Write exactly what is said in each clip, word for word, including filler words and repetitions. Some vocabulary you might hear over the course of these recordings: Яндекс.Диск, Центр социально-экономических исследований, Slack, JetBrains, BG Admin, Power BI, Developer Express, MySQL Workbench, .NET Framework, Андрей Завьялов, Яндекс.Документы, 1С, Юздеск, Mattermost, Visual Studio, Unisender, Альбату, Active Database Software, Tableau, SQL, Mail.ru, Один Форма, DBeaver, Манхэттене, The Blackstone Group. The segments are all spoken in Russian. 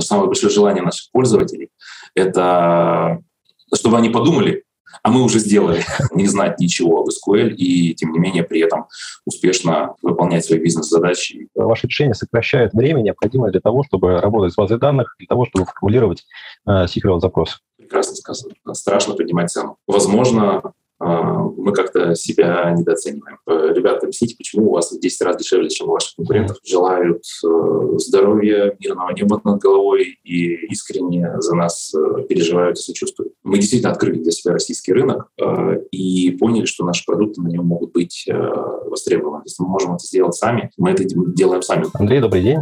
самое большое желание наших пользователей — это чтобы они подумали, а мы уже сделали, не знать ничего об эс ку эль и, тем не менее, при этом успешно выполнять свои бизнес-задачи. Ваше решение сокращает время, необходимое для того, чтобы работать с базой данных, для того, чтобы формулировать э, сиквел-запрос. Прекрасно сказано. Страшно поднимать цену. Возможно, э, мы как-то себя недооцениваем. Ребята, объясните, почему у вас в десять раз дешевле, чем у ваших конкурентов. Желаю э, здоровья, мирного неба над головой и искренне за нас э, переживают и сочувствуют. Мы действительно открыли для себя российский рынок э, и поняли, что наши продукты на нем могут быть э, востребованы. Если мы можем это сделать сами, мы это делаем сами. Андрей, добрый день.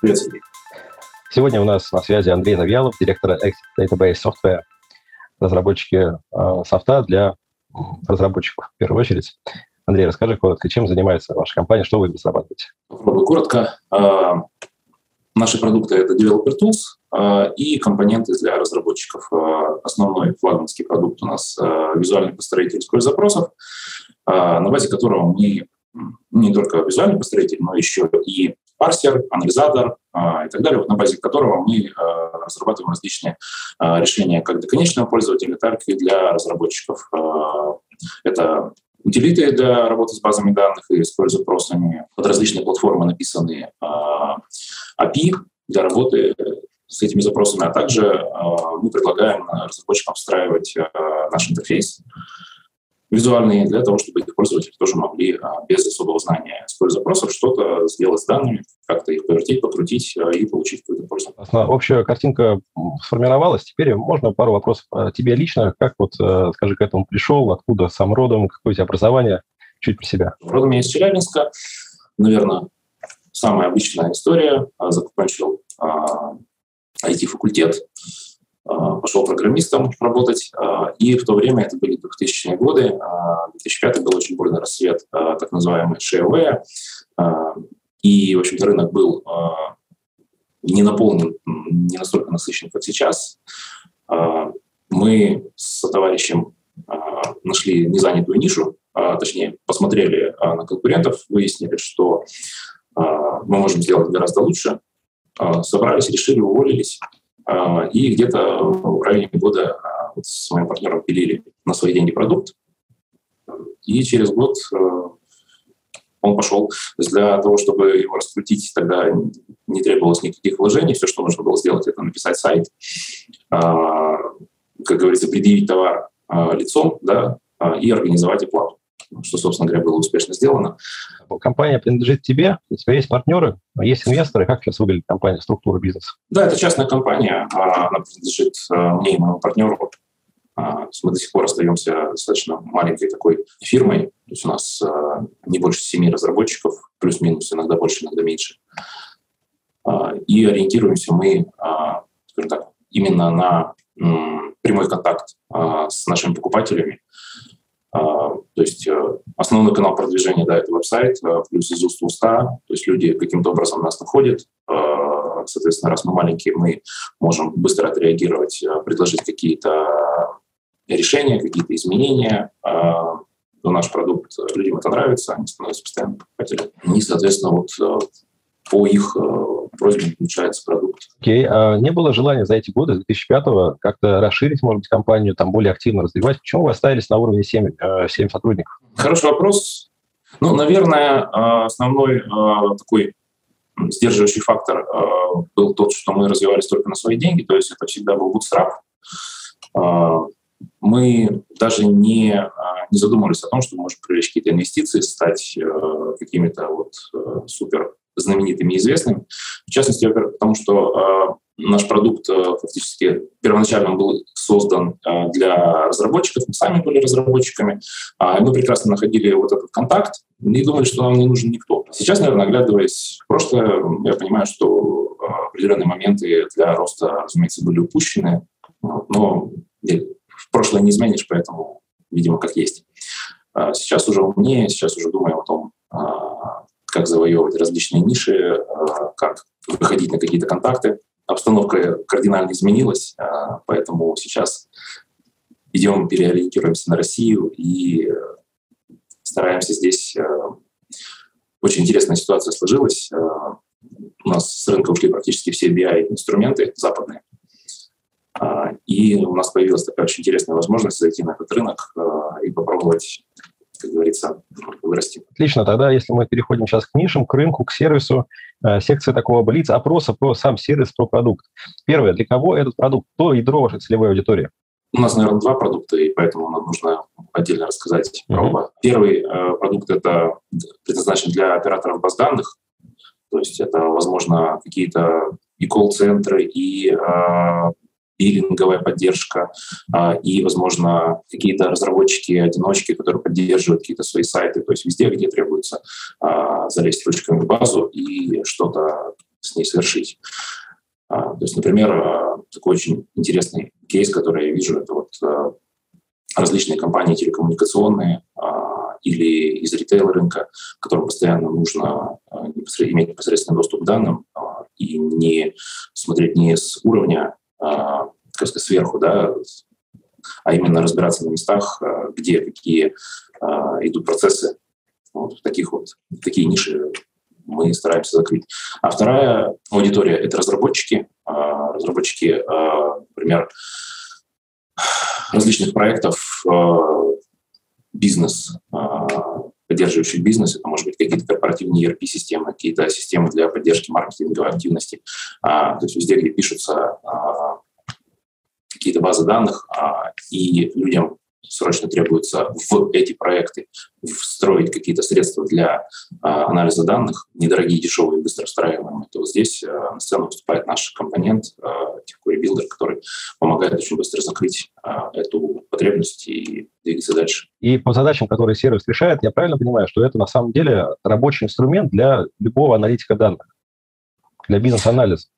Привет, Сергей. Сегодня у нас на связи Андрей Завьялов, директор Active Database Software, разработчики э, софта для разработчиков в первую очередь. Андрей, расскажи коротко, чем занимается ваша компания, что вы разрабатываете? Коротко. Э, наши продукты — это Developer Tools э, и компоненты для разработчиков. Э, основной флагманский продукт у нас э, — визуальный построитель эс ку эль запросов, э, на базе которого мы не только визуальный построитель, но еще и парсер, анализатор э, и так далее, вот на базе которого мы э, разрабатываем различные э, решения как для конечного пользователя, так и для разработчиков. Э, это утилиты для работы с базами данных и эс ку эль-запросами, под различные платформы написаны э, эй пи ай для работы с этими запросами, а также э, мы предлагаем разработчикам встраивать э, наш интерфейс визуальные, для того, чтобы их пользователи тоже могли без особого знания с запросов что-то сделать с данными, как-то их повертеть, покрутить и получить какую-то пользу. Общая картинка сформировалась. Теперь можно пару вопросов тебе лично. Как вот, скажи, к этому пришел, откуда сам родом, какое у тебя образование? Чуть про себя. Родом я из Челябинска. Наверное, самая обычная история. Закончил ай ти-факультет. Пошел программистом работать, и в то время, это были двухтысячные годы, две тысячи пятый был очень бурный расцвет так называемой шеевея, и, в общем-то, рынок был не наполнен, не настолько насыщен, как сейчас. Мы с товарищем нашли незанятую нишу, точнее, посмотрели на конкурентов, выяснили, что мы можем сделать гораздо лучше, собрались, решили, уволились. И где-то в районе года вот с моим партнером пилили на свои деньги продукт. И через год он пошел. Для того, чтобы его раскрутить, тогда не требовалось никаких вложений. Все, что нужно было сделать, это написать сайт, как говорится, предъявить товар лицом, да, и организовать оплату, что, собственно говоря, было успешно сделано. Компания принадлежит тебе, у тебя есть партнеры, есть инвесторы. Как сейчас выглядит компания, структура бизнеса? Да, это частная компания, она принадлежит мне и моему партнеру. Мы до сих пор остаемся достаточно маленькой такой фирмой. То есть у нас не больше семи разработчиков, плюс-минус, иногда больше, иногда меньше. И ориентируемся мы, скажем так, именно на прямой контакт с нашими покупателями. То есть основной канал продвижения, да, это веб-сайт, плюс из уст в уста, то есть люди каким-то образом нас находят. Соответственно, раз мы маленькие, мы можем быстро отреагировать, предложить какие-то решения, какие-то изменения. Но наш продукт, людям это нравится, они становятся постоянными покупателями. И, соответственно, вот по их просьбе получается продукт. Окей. Okay. А не было желания за эти годы, с две тысячи пятого, как-то расширить, может быть, компанию, там более активно развивать? Почему вы оставились на уровне семи, семи сотрудников? Хороший вопрос. Ну, наверное, основной такой сдерживающий фактор был тот, что мы развивались только на свои деньги, то есть это всегда был bootstrap. Мы даже не, не задумывались о том, что мы можем привлечь какие-то инвестиции, стать какими-то вот супер знаменитыми и известными. В частности, во-первых, потому что э, наш продукт э, фактически первоначально был создан э, для разработчиков, мы сами были разработчиками, э, мы прекрасно находили вот этот контакт и думали, что нам не нужен никто. Сейчас, наверное, оглядываясь в прошлое, я понимаю, что э, определенные моменты для роста, разумеется, были упущены, но э, в прошлое не изменишь, поэтому, видимо, как есть. Э, сейчас уже умнее, сейчас уже думаю о том, э, как завоевывать различные ниши, как выходить на какие-то контакты. Обстановка кардинально изменилась, поэтому сейчас идем, переориентируемся на Россию и стараемся здесь. Очень интересная ситуация сложилась. У нас с рынка ушли практически все би ай-инструменты западные. И у нас появилась такая очень интересная возможность зайти на этот рынок и попробовать, как говорится, вырасти. Отлично. Тогда, если мы переходим сейчас к нишам, к рынку, к сервису, секция такого блиц, опроса про сам сервис, про продукт. Первое. Для кого этот продукт? Кто ядро вашей целевой аудитории? У нас, наверное, два продукта, и поэтому нам нужно отдельно рассказать про оба. Первый продукт – это предназначен для операторов баз данных. То есть это, возможно, какие-то и колл-центры, и биллинговая поддержка, и, возможно, какие-то разработчики-одиночки, которые поддерживают какие-то свои сайты, то есть везде, где требуется залезть ручками в базу и что-то с ней совершить. То есть, например, такой очень интересный кейс, который я вижу, это вот различные компании телекоммуникационные или из ритейл-рынка, которым постоянно нужно иметь непосредственный доступ к данным и не смотреть не с уровня, как сказать, сверху, да, а именно разбираться на местах, где какие идут процессы. Вот таких вот, такие ниши мы стараемся закрыть. А вторая аудитория – это разработчики. Разработчики, например, различных проектов, бизнес, поддерживающих бизнес. Это, может быть, какие-то корпоративные и эр пи-системы, какие-то системы для поддержки маркетинговой активности. То есть везде, где пишутся какие-то базы данных, и людям срочно требуется в эти проекты встроить какие-то средства для а, анализа данных, недорогие, дешевые, быстро встраиваемые, то здесь а, на сцену выступает наш компонент, а, Query Builder, который помогает очень быстро закрыть а, эту потребность и двигаться дальше. И по задачам, которые сервис решает, я правильно понимаю, что это на самом деле рабочий инструмент для любого аналитика данных, для бизнес-анализа?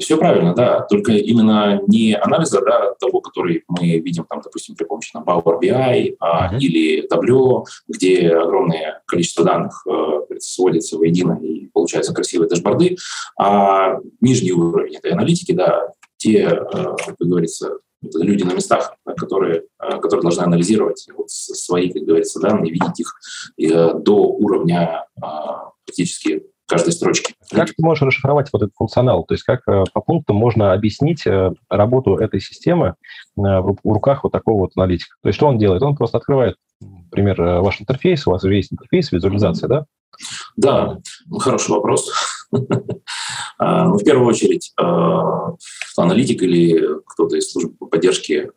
Все правильно, да, только именно не анализа, да, того, который мы видим, там, допустим, при помощи там, Power би ай а, mm-hmm. или Tableau, где огромное количество данных э, сводится воедино и получаются красивые дашборды, а нижний уровень этой аналитики, да, те, э, как говорится, люди на местах, которые, э, которые должны анализировать вот, свои, как говорится, данные, видеть их э, до уровня э, практически каждой строчки. Как ты можешь расшифровать вот этот функционал? То есть как э, по пунктам можно объяснить э, работу этой системы э, в, в руках вот такого вот аналитика? То есть что он делает? Он просто открывает, например, ваш интерфейс, у вас уже есть интерфейс, визуализация, да? Да, хороший вопрос. В первую очередь аналитик или кто-то из службы поддержки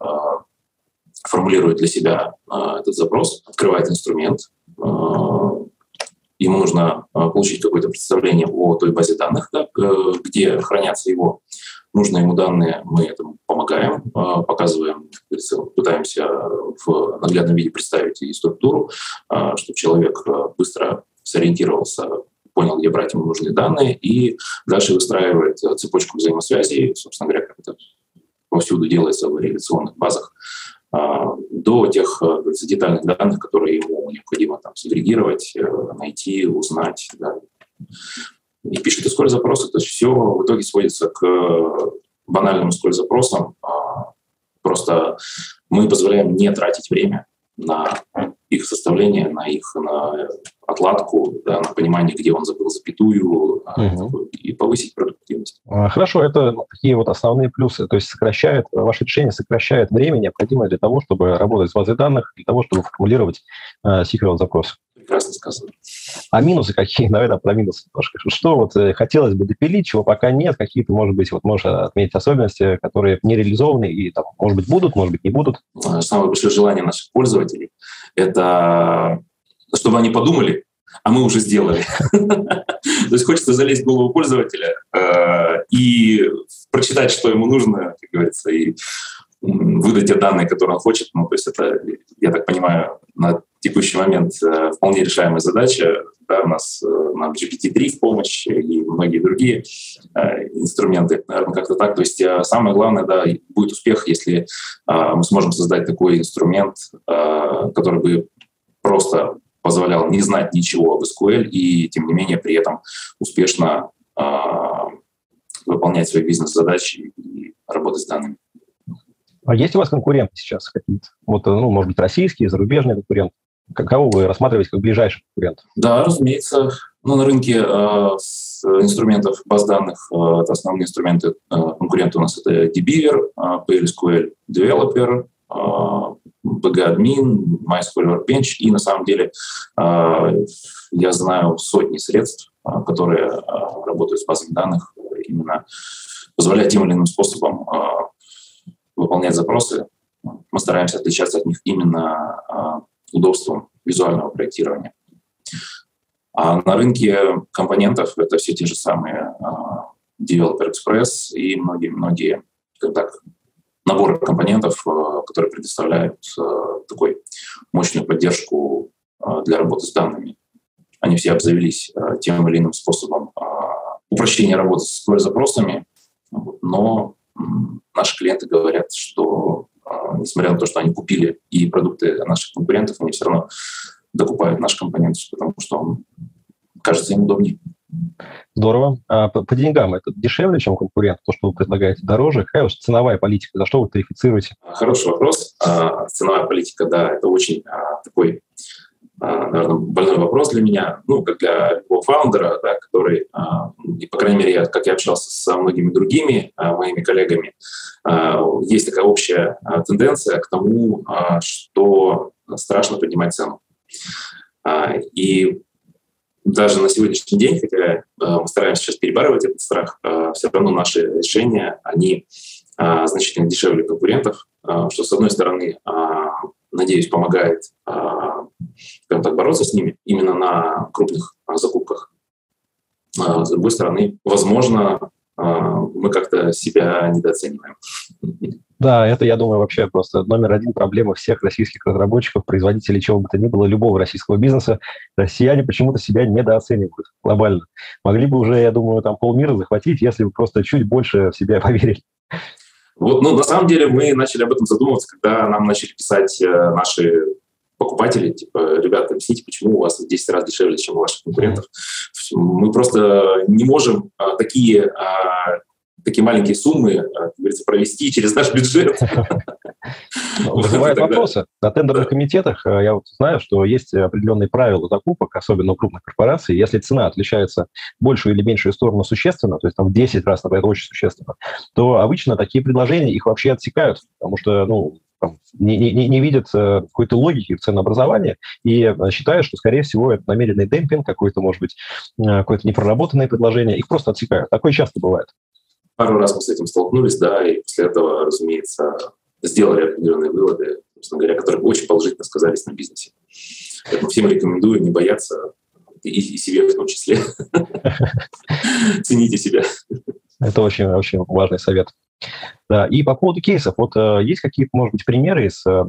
формулирует для себя этот запрос, открывает инструмент, ему нужно получить какое-то представление о той базе данных, да, где хранятся его нужные ему данные. Мы этому помогаем, показываем, пытаемся в наглядном виде представить и структуру, чтобы человек быстро сориентировался, понял, где брать ему нужные данные, и дальше выстраивает цепочку взаимосвязи, собственно говоря, как это повсюду делается в реляционных базах, до тех, как говорится, детальных данных, которые ему необходимо там сегрегировать, найти, узнать. Да. И пишет SQL запросы. То есть все в итоге сводится к банальным SQL запросам. Просто мы позволяем не тратить время на их составление, на их на отладку, да, на понимание, где он забыл запятую, угу. и повысить продуктивность. Хорошо, это такие вот основные плюсы. То есть сокращает, ваше решение сокращает время, необходимое для того, чтобы работать с базой данных, для того, чтобы формулировать э, сиквел-запрос. Прекрасно сказано. А минусы какие? Наверное, про минусы немножко. Что вот хотелось бы допилить, чего пока нет, какие-то, может быть, вот можно отметить особенности, которые не реализованы и, там, может быть, будут, может быть, не будут. Самое большое желание наших пользователей – это чтобы они подумали, а мы уже сделали. То есть хочется залезть в голову пользователя и прочитать, что ему нужно, как говорится, и выдать те данные, которые он хочет. Ну, то есть это, я так понимаю, на текущий момент вполне решаемая задача. Да, у нас нам джи пи ти три в помощь и многие другие инструменты. Наверное, как-то так. То есть самое главное, да, будет успех, если мы сможем создать такой инструмент, который бы просто позволял не знать ничего об эс ку эль и, тем не менее, при этом успешно выполнять свои бизнес-задачи и работать с данными. А есть у вас конкуренты сейчас какие-то? Вот, ну, может быть, российские, зарубежные конкуренты? Кого вы рассматриваете как ближайших конкурентов? Да, разумеется. Но на рынке э, с инструментов баз данных, э, это основные инструменты э, конкуренты у нас это DBeaver, э, пи эл эс кью эл Developer, э, би джи Admin, MySQL Workbench. И на самом деле э, я знаю сотни средств, э, которые э, работают с базами данных, э, именно позволяя тем или иным способом э, выполнять запросы. Мы стараемся отличаться от них именно э, удобством визуального проектирования. А на рынке компонентов это все те же самые э, Developer Express и многие-многие так, наборы компонентов, э, которые предоставляют э, такой мощную поддержку э, для работы с данными. Они все обзавелись э, тем или иным способом э, упрощения работы с эс ку эль-запросами, но э, наши клиенты говорят, что э, несмотря на то, что они купили и продукты наших конкурентов, они все равно докупают наш компонент, потому что он кажется им удобнее. Здорово. А по, по деньгам это дешевле, чем конкурент? То, что вы предлагаете, дороже? Какая уж ценовая политика? За что вы тарифицируете? Хороший вопрос. А, ценовая политика, да, это очень а, такой, а, наверное, больной вопрос для меня, ну, как для любого фаундера, да, который, а, и, по крайней мере, я, как я общался со многими другими а, моими коллегами, а, есть такая общая а, тенденция к тому, а, что страшно поднимать цену. И даже на сегодняшний день, хотя мы стараемся сейчас перебарывать этот страх, все равно наши решения, они значительно дешевле конкурентов, что, с одной стороны, надеюсь, помогает так, бороться с ними именно на крупных закупках. С другой стороны, возможно, мы как-то себя недооцениваем. Да, это, я думаю, вообще просто номер один проблема всех российских разработчиков, производителей чего бы то ни было, любого российского бизнеса. Россияне почему-то себя недооценивают глобально. Могли бы уже, я думаю, там полмира захватить, если бы просто чуть больше в себя поверили. Вот, ну, на самом деле мы начали об этом задумываться, когда нам начали писать наши покупатели, типа, ребята, объясните, почему у вас в десять раз дешевле, чем у ваших конкурентов. Мы просто не можем такие... такие маленькие суммы, как говорится, провести через наш бюджет. Вызывают вопросы. На тендерных комитетах я вот знаю, что есть определенные правила закупок, особенно у крупных корпораций. Если цена отличается большую или меньшую сторону существенно, то есть там в десять раз, например, очень существенно, то обычно такие предложения их вообще отсекают, потому что, ну, там, не, не, не видят э, какой-то логики в ценообразовании и э, считают, что, скорее всего, это намеренный демпинг, какой-то, может быть, э, какое-то непроработанное предложение. Их просто отсекают. Такое часто бывает. Пару раз мы с этим столкнулись, да, и после этого, разумеется, сделали определенные выводы, собственно говоря, которые очень положительно сказались на бизнесе. Поэтому всем рекомендую не бояться, и, и себе в том числе. Цените себя. Это очень-очень важный совет. Да, и по поводу кейсов. Вот э, есть какие-то, может быть, примеры из э,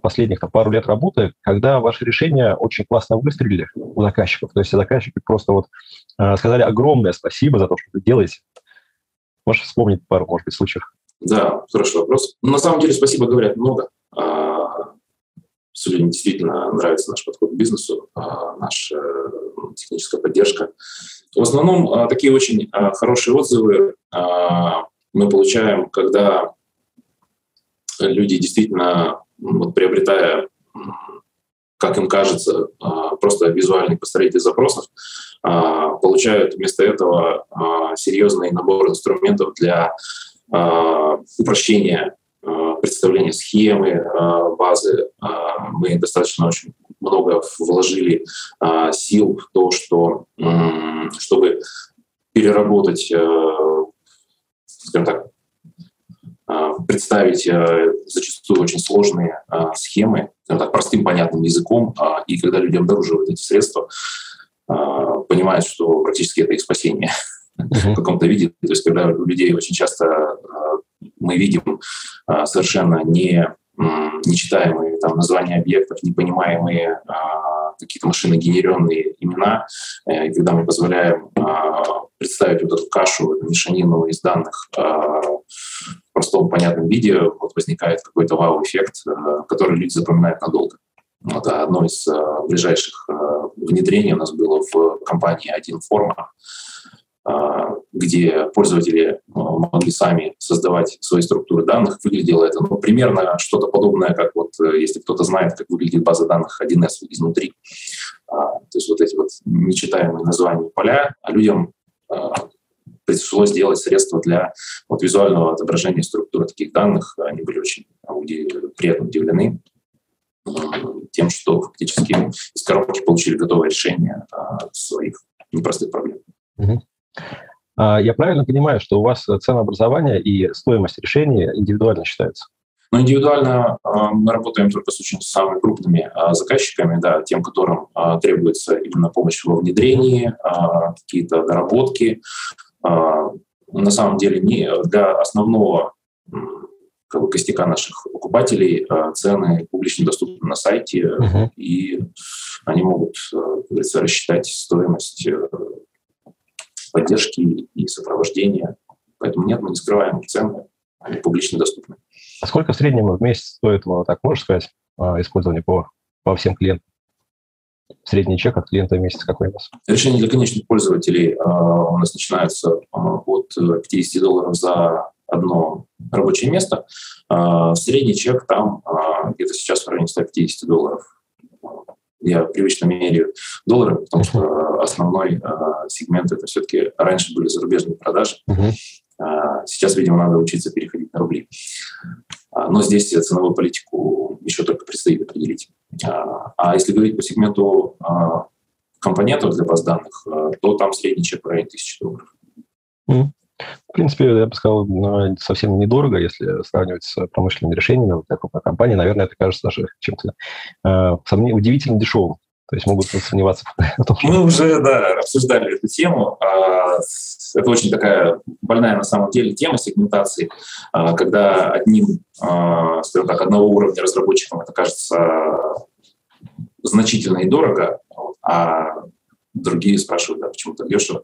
последних там, пару лет работы, когда ваши решения очень классно выстрелили у заказчиков? То есть заказчики просто вот э, сказали огромное спасибо за то, что вы делаете. Можешь вспомнить пару, может быть, случаев? Да, хороший вопрос. На самом деле, спасибо говорят много. Людям действительно нравится наш подход к бизнесу, наша техническая поддержка. В основном такие очень хорошие отзывы мы получаем, когда люди действительно, вот, приобретая, как им кажется, просто визуальный построитель запросов, получают вместо этого серьезный набор инструментов для упрощения представления схемы базы. Мы достаточно очень много вложили сил в то, что, чтобы переработать, скажем так, представить зачастую очень сложные схемы, так, простым понятным языком, и когда люди обнаруживают эти средства, понимают, что практически это их спасение uh-huh. в каком-то виде. То есть когда у людей очень часто мы видим совершенно не, нечитаемые там, названия объектов, непонимаемые какие-то машиногенеренные имена, и когда мы позволяем представить вот эту кашу, эту мешанину из данных в простом, понятном виде, вот возникает какой-то вау-эффект, который люди запоминают надолго. Вот, одно из ближайших внедрений у нас было в компании «Один Форма», где пользователи могли сами создавать свои структуры данных. Выглядело это ну, примерно что-то подобное, как вот, если кто-то знает, как выглядит база данных один эс изнутри. То есть вот эти вот нечитаемые названия поля, а людям пришлось делать средства для вот визуального отображения структуры таких данных. Они были очень приятно удивлены тем, что фактически из коробки получили готовое решение своих непростых проблем. Угу. Я правильно понимаю, что у вас ценообразование и стоимость решения индивидуально считается? Но индивидуально мы работаем только с очень самыми крупными заказчиками, да, тем, которым требуется именно помощь во внедрении, какие-то доработки. На самом деле для основного как бы, костяка наших покупателей цены публично доступны на сайте, uh-huh. и они могут, как говорится, рассчитать стоимость поддержки и сопровождения. Поэтому нет, мы не скрываем цены, они публично доступны. А сколько в среднем в месяц стоит, вот так можешь сказать, использование по, по всем клиентам? Средний чек от клиента в месяц какой у вас? Решение для конечных пользователей у нас начинается от пятьдесят долларов за одно рабочее место. Средний чек там где-то сейчас в районе сто пятьдесят долларов. Я привычно меряю доллары, потому что основной сегмент это все-таки раньше были зарубежные продажи. Сейчас, видимо, надо учиться переходить на рубли. Но здесь ценовую политику еще только предстоит определить. А если говорить по сегменту компонентов для баз данных, то там средний чек в районе тысячи долларов. В принципе, я бы сказал, совсем недорого, если сравнивать с промышленными решениями для крупной компании. Наверное, это кажется даже чем-то удивительно дешевым. То есть могут сомневаться в том, что... Мы уже, да, обсуждали эту тему. Это очень такая больная на самом деле тема сегментации, когда одним, скажем так, одного уровня разработчикам это кажется значительно и дорого, а другие спрашивают, да, почему так дешево.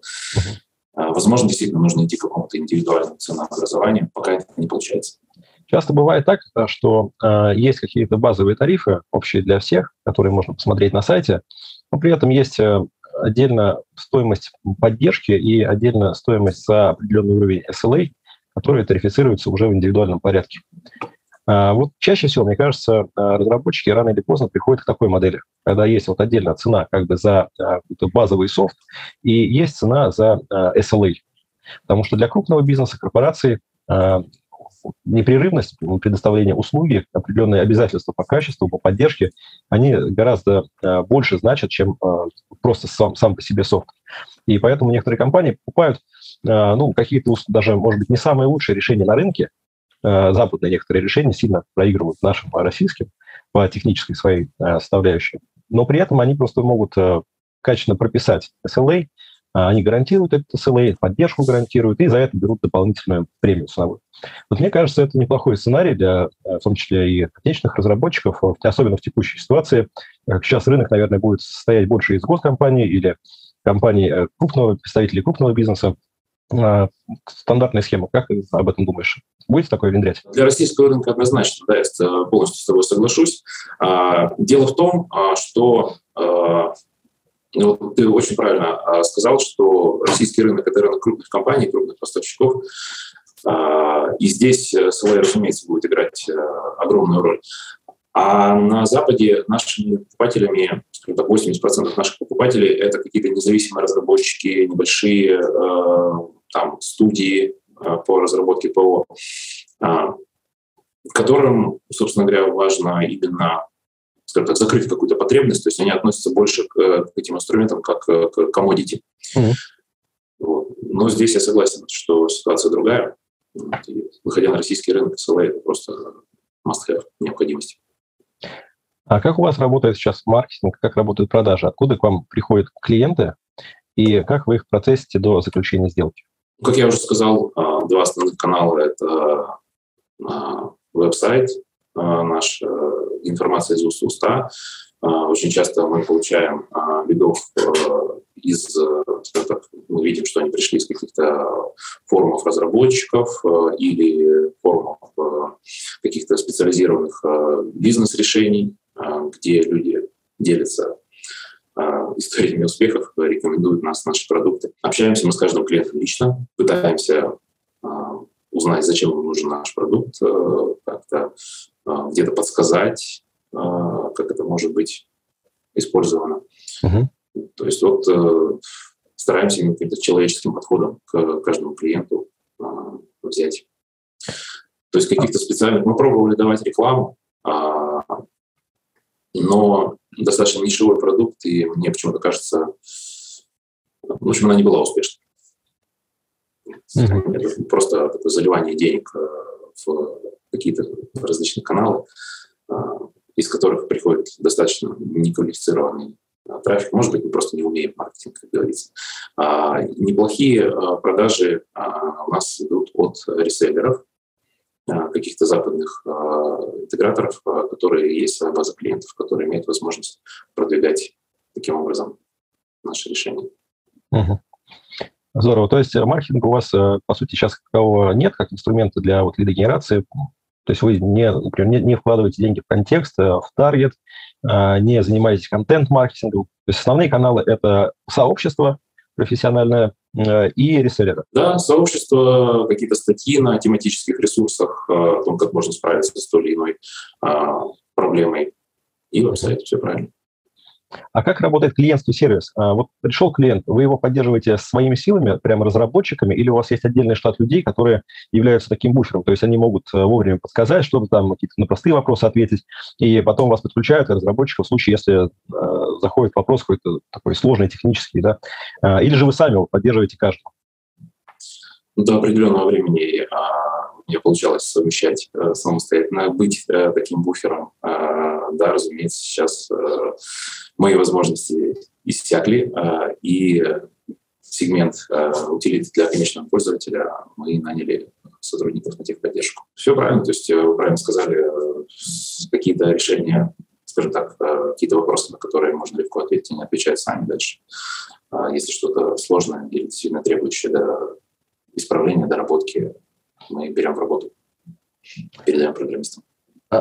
Возможно, действительно нужно идти к какому-то индивидуальному ценообразованию, пока это не получается. Часто бывает так, что э, есть какие-то базовые тарифы, общие для всех, которые можно посмотреть на сайте, но при этом есть э, отдельно стоимость поддержки и отдельно стоимость за определенный уровень эс эл эй, которые тарифицируются уже в индивидуальном порядке. Э, вот чаще всего, мне кажется, разработчики рано или поздно приходят к такой модели, когда есть вот отдельная цена как бы за э, базовый софт и есть цена за э, эс эл эй. Потому что для крупного бизнеса, корпорации э, непрерывность предоставления услуги, определенные обязательства по качеству, по поддержке, они гораздо э, больше значат, чем э, просто сам, сам по себе софт. И поэтому некоторые компании покупают э, ну, какие-то даже, может быть, не самые лучшие решения на рынке. Э, западные некоторые решения сильно проигрывают нашим российским по технической своей э, составляющей. Но при этом они просто могут э, качественно прописать эс эл эй, э, они гарантируют этот эс эл эй, поддержку гарантируют, и за это берут дополнительную премию ценовую. Вот мне кажется, это неплохой сценарий для, в том числе, и отечественных разработчиков, особенно в текущей ситуации. Сейчас рынок, наверное, будет состоять больше из госкомпаний или компаний крупного, представителей крупного бизнеса. Стандартная схема. Как ты об этом думаешь? Будет такое внедрять? Для российского рынка однозначно, да, я полностью с тобой соглашусь. Дело в том, что... Ну, ты очень правильно сказал, что российский рынок – это рынок крупных компаний, крупных поставщиков. И здесь эс эл эй, разумеется, будет играть огромную роль. А на Западе нашими покупателями, скажем так, восемьдесят процентов наших покупателей – это какие-то независимые разработчики, небольшие там, студии по разработке ПО, которым, собственно говоря, важно именно, скажем так, закрыть какую-то потребность, то есть они относятся больше к, к этим инструментам как к commodity. Mm-hmm. Вот. Но здесь я согласен, что ситуация другая. И, выходя на российский рынок, эс эл эй это просто must-have, необходимость. А как у вас работает сейчас маркетинг, как работают продажи? Откуда к вам приходят клиенты и как вы их процессите до заключения сделки? Как я уже сказал, два основных канала – это веб-сайт, наша информация из уст в уста. Очень часто мы получаем лидов из, скажем так, мы видим, что они пришли из каких-то форумов разработчиков или форумов каких-то специализированных бизнес-решений, где люди делятся историями успехов, рекомендуют нас, наши продукты. Общаемся мы с каждым клиентом лично, пытаемся узнать, зачем им нужен наш продукт, как-то где-то подсказать, как это может быть использовано. Uh-huh. То есть вот э, стараемся именно каким-то человеческим подходом к каждому клиенту э, взять. То есть каких-то специальных... Мы пробовали давать рекламу, э, но достаточно нишевой продукт, и мне почему-то кажется... В общем, она не была успешной. Uh-huh. Это просто такое заливание денег в какие-то различные каналы, из которых приходит достаточно неквалифицированный трафик. Может быть, мы просто не умеем маркетинг, как говорится. Неплохие продажи у нас идут от реселлеров, каких-то западных интеграторов, которые есть своя база клиентов, которые имеют возможность продвигать таким образом наши решения. Uh-huh. Здорово. То есть маркетинг у вас, по сути, сейчас какого нет, как инструмента для вот лидогенерации. То есть вы не, например, не, не вкладываете деньги в контекст, в таргет, не занимаетесь контент-маркетингом. То есть основные каналы – это сообщество профессиональное и реселлеры. Да, сообщество, какие-то статьи на тематических ресурсах о том, как можно справиться с той или иной проблемой. И веб-сайт, все правильно. А как работает клиентский сервис? Вот пришел клиент, вы его поддерживаете своими силами, прямо разработчиками, или у вас есть отдельный штат людей, которые являются таким буфером, то есть они могут вовремя подсказать, чтобы там какие-то на простые вопросы ответить, и потом вас подключают, и разработчиков, в случае, если э, заходит вопрос какой-то такой сложный, технический, да, э, или же вы сами его поддерживаете каждого? До определенного времени а, у меня получалось совмещать а, самостоятельно, быть а, таким буфером. А, да, разумеется, сейчас а, мои возможности иссякли, а, и сегмент а, утилиты для конечного пользователя мы наняли сотрудников на техподдержку. Все правильно, то есть вы правильно сказали, какие-то решения, скажем так, какие-то вопросы, на которые можно легко ответить и не отвечать сами дальше. А, если что-то сложное или действительно требующее до исправления, доработки мы берем в работу, передаем программистам.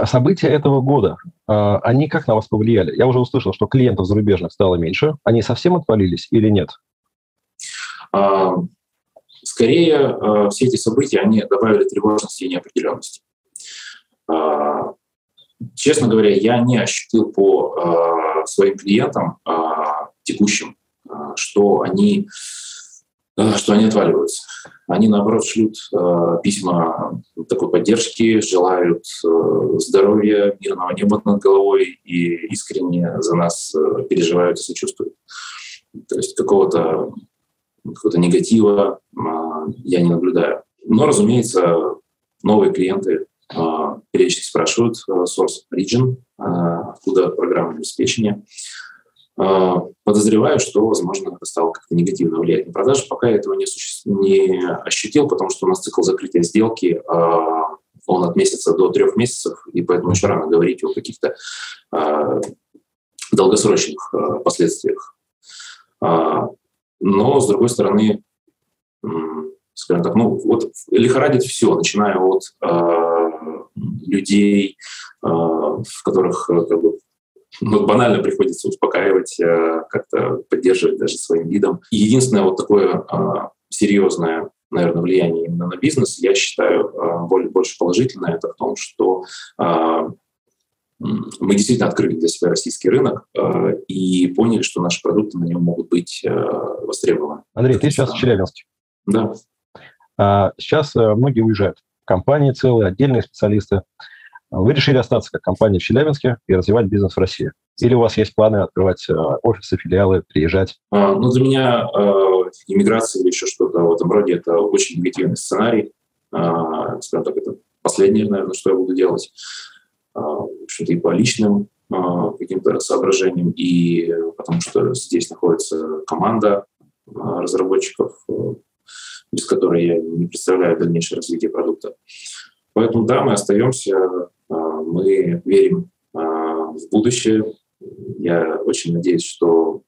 События этого года, они как на вас повлияли? Я уже услышал, что клиентов зарубежных стало меньше. Они совсем отвалились или нет? Скорее, все эти события, они добавили тревожности и неопределенности. Честно говоря, я не ощутил по своим клиентам текущим, что они... что они отваливаются. Они, наоборот, шлют э, письма такой поддержки, желают э, здоровья, мирного неба над головой и искренне за нас э, переживают и сочувствуют. То есть какого-то, какого-то негатива э, я не наблюдаю. Но, разумеется, новые клиенты э, периодически спрашивают э, source origin, э, откуда программное обеспечение. Подозреваю, что, возможно, это стало как-то негативно влиять на продажи. Пока я этого не, суще... не ощутил, потому что у нас цикл закрытия сделки, он от месяца до трех месяцев, и поэтому еще рано говорить о каких-то долгосрочных последствиях. Но, с другой стороны, скажем так, ну, вот лихорадит все, начиная от людей, в которых как бы, ну, банально приходится успокаивать, как-то поддерживать даже своим видом. Единственное вот такое серьезное, наверное, влияние именно на бизнес, я считаю, больше положительное, это в том, что мы действительно открыли для себя российский рынок и поняли, что наши продукты на нем могут быть востребованы. Андрей, ты сейчас в Челябинске. Да. Сейчас многие уезжают. Компании целые, отдельные специалисты. Вы решили остаться как компания в Челябинске и развивать бизнес в России? Или у вас есть планы открывать офисы, филиалы, приезжать? Ну, для меня иммиграция или еще что-то в этом роде – это очень негативный сценарий. Скажем так, это последнее, наверное, что я буду делать. В общем-то, и по личным каким-то соображениям, и потому что здесь находится команда разработчиков, без которой я не представляю дальнейшее развитие продукта. Поэтому, да, мы остаемся, мы верим в будущее. Я очень надеюсь, что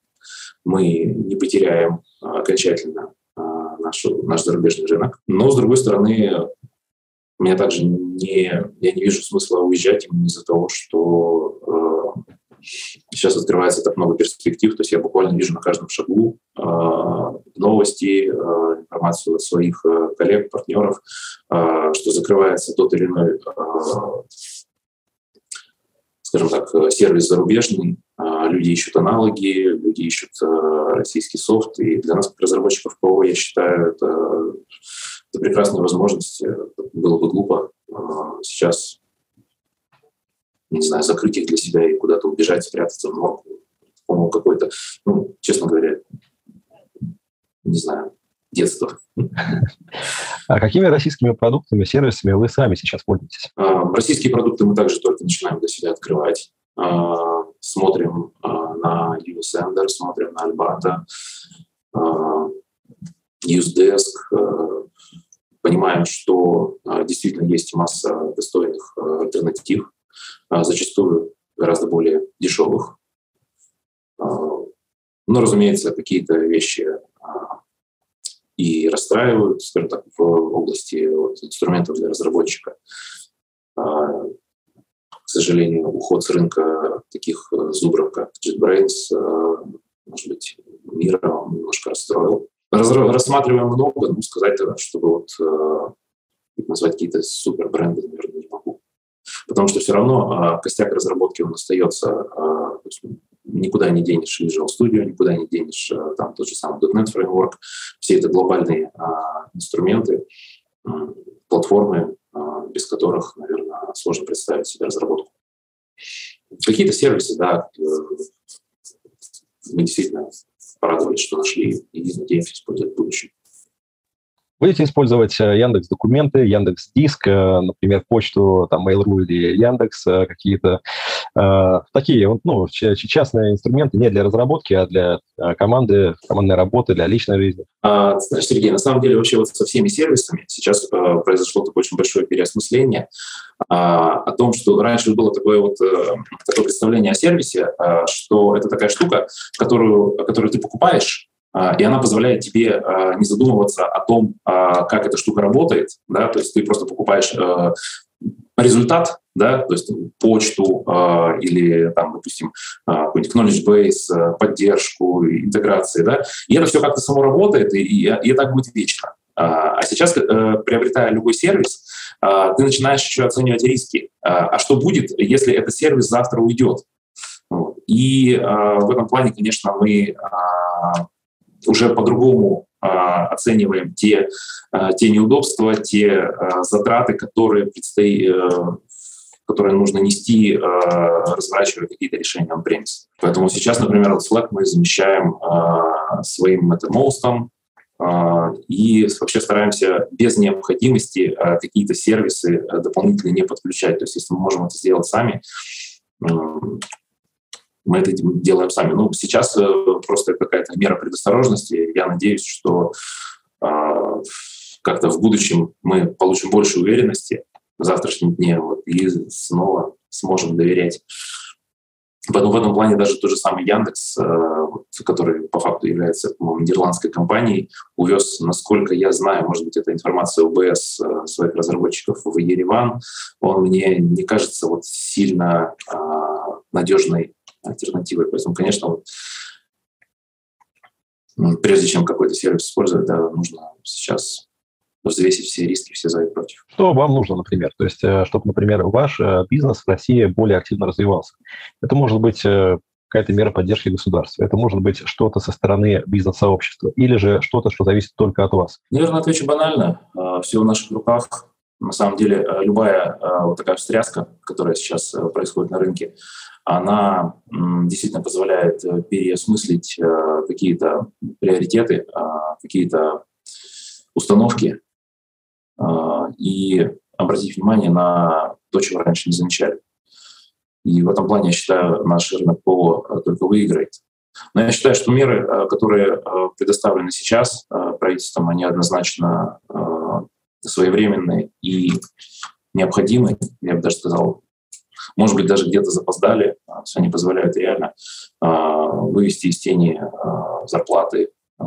мы не потеряем окончательно нашу, наш зарубежный рынок. Но, с другой стороны, меня также не, я не вижу смысла уезжать именно из-за того, что сейчас открывается так много перспектив. То есть я буквально вижу на каждом шагу новости, информацию от своих коллег, партнеров, что закрывается тот или иной, скажем так, сервис зарубежный, Люди ищут аналоги, люди ищут российский софт. И для нас, как разработчиков ПО, я считаю, это, это прекрасная возможность. Было бы глупо сейчас, не знаю, закрыть их для себя и куда-то убежать, спрятаться в норку. По-моему, какой-то, ну, честно говоря, не знаю, детство. А какими российскими продуктами, сервисами вы сами сейчас пользуетесь? Российские продукты мы также только начинаем для себя открывать. Смотрим на Unisender, смотрим на Альбату, Юздеск. Понимаем, что действительно есть масса достойных альтернатив, зачастую гораздо более дешевых. Но, разумеется, какие-то вещи и расстраивают, скажем так, в области вот, инструментов для разработчика. К сожалению, уход с рынка таких зубров, как JetBrains, может быть, мира немножко расстроил. Разра- рассматриваем много, ну, сказать, чтобы вот, назвать какие-то супербренды, наверное, не могу. Потому что все равно костяк разработки, он остается. Никуда не денешь Visual Studio, никуда не денешь там, тот же самый .дот нет Framework. Все это глобальные а, инструменты, платформы, а, без которых, наверное, сложно представить себе разработку. Какие-то сервисы, да, мы действительно порадовались, что нашли и, надеемся, использовать в будущем. Будете использовать Яндекс.Документы, Яндекс.Диск, например, почту, там, Mail.ru или Яндекс, какие-то э, такие ну, частные инструменты не для разработки, а для команды, командной работы, для личной жизни? А, знаешь, Сергей, на самом деле вообще вот со всеми сервисами сейчас а, произошло такое очень большое переосмысление а, о том, что раньше было такое, вот, такое представление о сервисе, а, что это такая штука, которую, которую ты покупаешь, и она позволяет тебе не задумываться о том, как эта штука работает, да, то есть ты просто покупаешь результат, да, то есть почту или, там, допустим, какой-нибудь knowledge base, поддержку, интеграции, да, и это все как-то само работает, и, и так будет вечно. А сейчас, приобретая любой сервис, ты начинаешь еще оценивать риски. А что будет, если этот сервис завтра уйдет? И в этом плане, конечно, мы уже по-другому э, оцениваем те, э, те неудобства, те э, затраты, которые, предстои, э, которые нужно нести, э, разворачивая какие-то решения on-premise. Поэтому сейчас, например, Slack мы замещаем э, своим Mattermost, э, и вообще стараемся без необходимости э, какие-то сервисы э, дополнительно не подключать. То есть если мы можем это сделать сами, э, мы это делаем сами. Ну, сейчас э, просто какая-то мера предосторожности. Я надеюсь, что э, как-то в будущем мы получим больше уверенности в завтрашнем дне вот, и снова сможем доверять. Поэтому в этом плане даже тот же самый Яндекс, э, вот, который по факту является, по-моему, нидерландской компанией, увез, насколько я знаю, может быть, это информация ОБС э, своих разработчиков в Ереван. Он мне не кажется вот, сильно э, надежной альтернативой. Поэтому, конечно, вот, прежде чем какой-то сервис использовать, да, нужно сейчас взвесить все риски, все за и против. Что вам нужно, например? То есть, чтобы, например, ваш бизнес в России более активно развивался. Это может быть какая-то мера поддержки государства, это может быть что-то со стороны бизнес-сообщества или же что-то, что зависит только от вас? Наверное, отвечу банально. Все в наших руках. На самом деле, любая вот такая встряска, которая сейчас происходит на рынке, она действительно позволяет переосмыслить какие-то приоритеты, какие-то установки и обратить внимание на то, чего раньше не замечали. И в этом плане, я считаю, наш рынок ПО только выиграет. Но я считаю, что меры, которые предоставлены сейчас правительством, они однозначно своевременные и необходимые, я бы даже сказал, может быть, даже где-то запоздали, они позволяют реально э, вывести из тени э, зарплаты, э,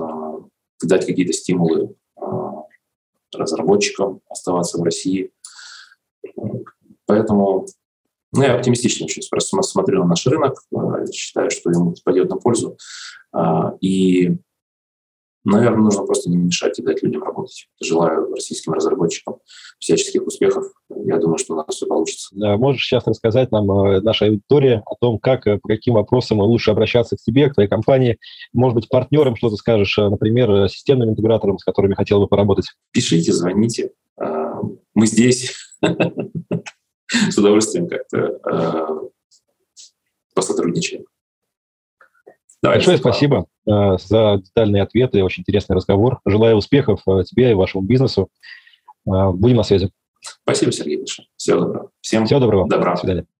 дать какие-то стимулы э, разработчикам оставаться в России. Поэтому ну, я оптимистично сейчас просто смотрю на наш рынок, э, считаю, что ему пойдет на пользу. Э, и, наверное, нужно просто не мешать и дать людям работать. Желаю российским разработчикам всяческих успехов. я думаю, что у нас все получится. Да, можешь сейчас рассказать нам, наша аудитория, о том, как, по каким вопросам лучше обращаться к тебе, к твоей компании, может быть, партнерам что-то скажешь, например, системным интеграторам, с которыми хотел бы поработать? Пишите, звоните. Мы здесь с удовольствием как-то посотрудничаем. Большое спасибо за детальные ответы, очень интересный разговор. Желаю успехов тебе и вашему бизнесу. Будем на связи. Спасибо, Сергей. Всего доброго. Всем всего доброго. Добра. До свидания.